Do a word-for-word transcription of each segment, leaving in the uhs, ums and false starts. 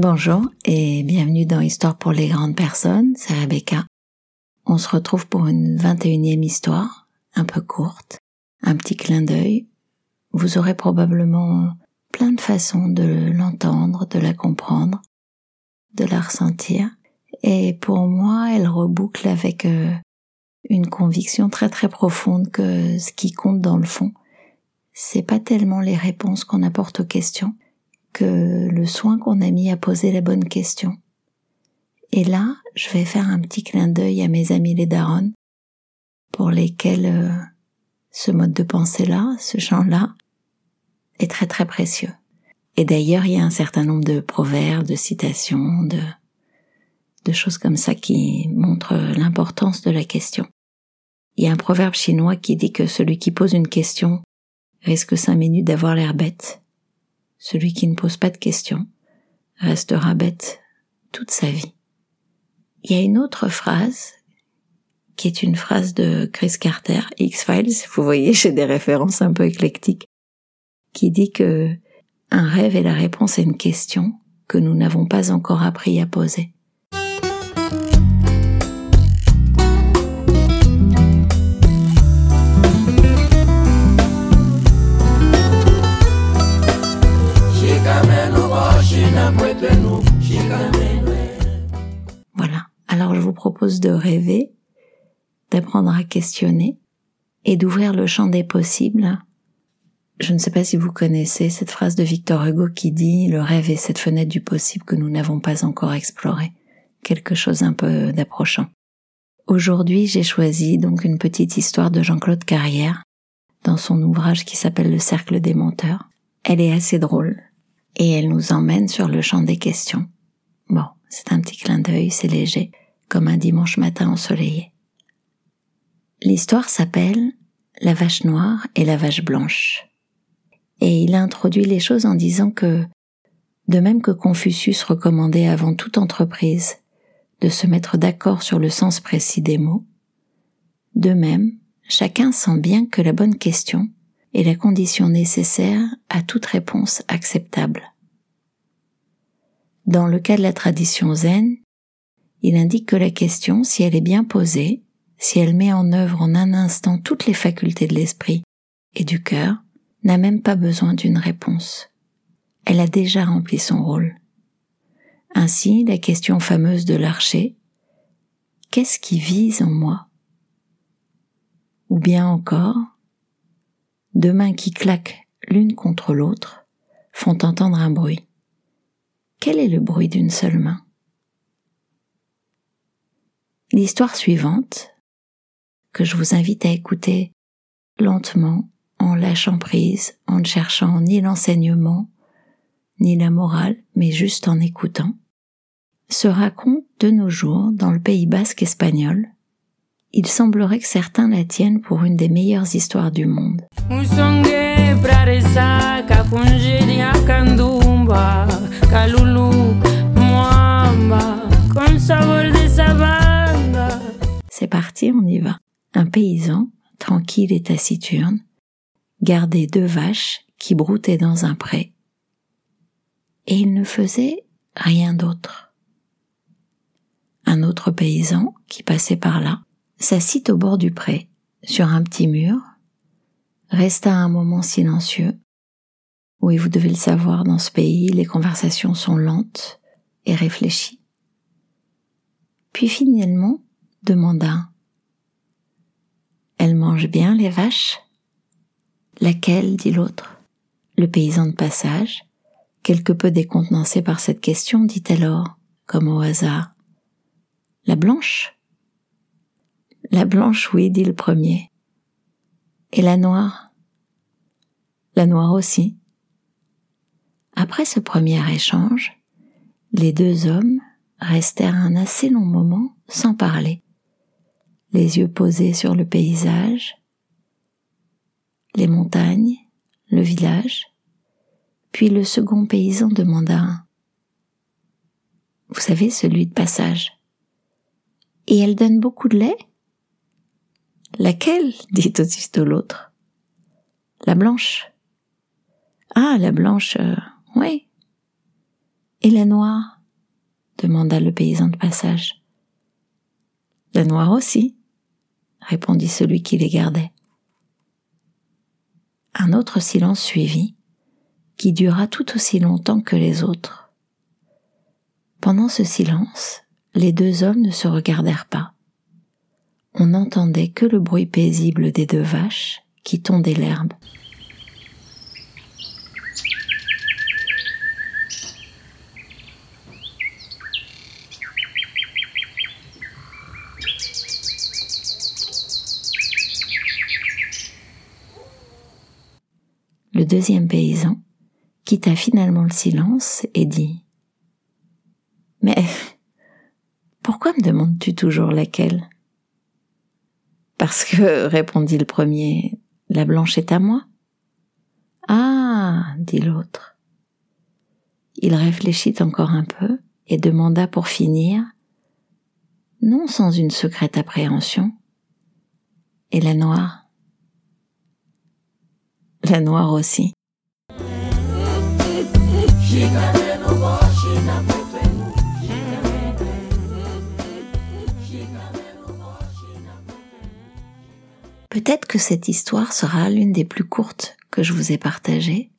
Bonjour et bienvenue dans Histoire pour les grandes personnes, c'est Rebecca. On se retrouve pour une vingt et unième histoire, un peu courte, un petit clin d'œil. Vous aurez probablement plein de façons de l'entendre, de la comprendre, de la ressentir. Et pour moi, elle reboucle avec une conviction très très profonde que ce qui compte dans le fond, c'est pas tellement les réponses qu'on apporte aux questions, que le soin qu'on a mis à poser la bonne question. Et là, je vais faire un petit clin d'œil à mes amis les darons, pour lesquels euh, ce mode de pensée-là, ce champ-là, est très très précieux. Et d'ailleurs, il y a un certain nombre de proverbes, de citations, de, de choses comme ça qui montrent l'importance de la question. Il y a un proverbe chinois qui dit que celui qui pose une question risque cinq minutes d'avoir l'air bête. Celui qui ne pose pas de questions restera bête toute sa vie. Il y a une autre phrase qui est une phrase de Chris Carter, X-Files, vous voyez, j'ai des références un peu éclectiques, qui dit que un rêve est la réponse à une question que nous n'avons pas encore appris à poser. Voilà, alors je vous propose de rêver, d'apprendre à questionner et d'ouvrir le champ des possibles. Je ne sais pas si vous connaissez cette phrase de Victor Hugo qui dit « Le rêve est cette fenêtre du possible que nous n'avons pas encore explorée », quelque chose un peu d'approchant. Aujourd'hui, j'ai choisi donc une petite histoire de Jean-Claude Carrière dans son ouvrage qui s'appelle « Le cercle des menteurs ». Elle est assez drôle. Et elle nous emmène sur le champ des questions. Bon, c'est un petit clin d'œil, c'est léger, comme un dimanche matin ensoleillé. L'histoire s'appelle « La vache noire et la vache blanche ». Et il a introduit les choses en disant que, de même que Confucius recommandait avant toute entreprise de se mettre d'accord sur le sens précis des mots, de même, chacun sent bien que la bonne question est la condition nécessaire à toute réponse acceptable. Dans le cas de la tradition zen, il indique que la question, si elle est bien posée, si elle met en œuvre en un instant toutes les facultés de l'esprit et du cœur, n'a même pas besoin d'une réponse. Elle a déjà rempli son rôle. Ainsi, la question fameuse de l'archer, « Qu'est-ce qui vise en moi ?» Ou bien encore, deux mains qui claquent l'une contre l'autre font entendre un bruit. Quel est le bruit d'une seule main ? L'histoire suivante, que je vous invite à écouter lentement, en lâchant prise, en ne cherchant ni l'enseignement, ni la morale, mais juste en écoutant, se raconte de nos jours dans le Pays basque espagnol. Il semblerait que certains la tiennent pour une des meilleures histoires du monde. C'est parti, on y va. Un paysan, tranquille et taciturne, gardait deux vaches qui broutaient dans un pré. Et il ne faisait rien d'autre. Un autre paysan, qui passait par là, s'assit au bord du pré, sur un petit mur, resta un moment silencieux. Oui, vous devez le savoir, dans ce pays, les conversations sont lentes et réfléchies. Puis finalement, demanda « Elles mangent bien, les vaches ?»« Laquelle ?» dit l'autre. Le paysan de passage, quelque peu décontenancé par cette question, dit alors, comme au hasard, « La blanche ?» « La blanche, oui, dit le premier. Et la noire ? » ?»« La noire aussi. » Après ce premier échange, les deux hommes restèrent un assez long moment sans parler, les yeux posés sur le paysage, les montagnes, le village. Puis le second paysan demanda « Vous savez, celui de passage. Et elle donne beaucoup de lait ? » « Laquelle ?» dit aussitôt l'autre. « La blanche. »« Ah, la blanche, euh, oui. » Et la noire ? Demanda le paysan de passage. La noire aussi, répondit celui qui les gardait. Un autre silence suivit, qui dura tout aussi longtemps que les autres. Pendant ce silence, les deux hommes ne se regardèrent pas. On n'entendait que le bruit paisible des deux vaches qui tondaient l'herbe. Le deuxième paysan quitta finalement le silence et dit « Mais pourquoi me demandes-tu toujours laquelle ?»« Parce que, répondit le premier, la blanche est à moi. »« Ah !» dit l'autre. Il réfléchit encore un peu et demanda pour finir, non sans une secrète appréhension, « Et la noire ?»« La noire aussi. » Peut-être que cette histoire sera l'une des plus courtes que je vous ai partagées.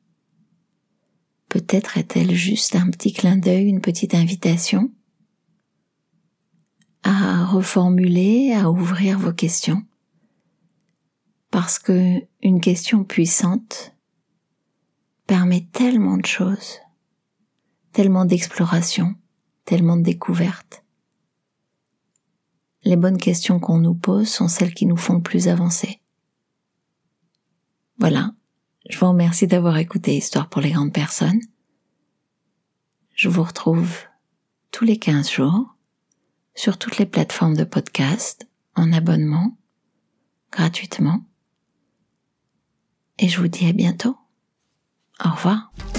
Peut-être est-elle juste un petit clin d'œil, une petite invitation à reformuler, à ouvrir vos questions. Parce que une question puissante permet tellement de choses, tellement d'exploration, tellement de découvertes. Les bonnes questions qu'on nous pose sont celles qui nous font le plus avancer. Voilà, je vous remercie d'avoir écouté Histoire pour les grandes personnes. Je vous retrouve tous les quinze jours sur toutes les plateformes de podcast, en abonnement, gratuitement. Et je vous dis à bientôt. Au revoir.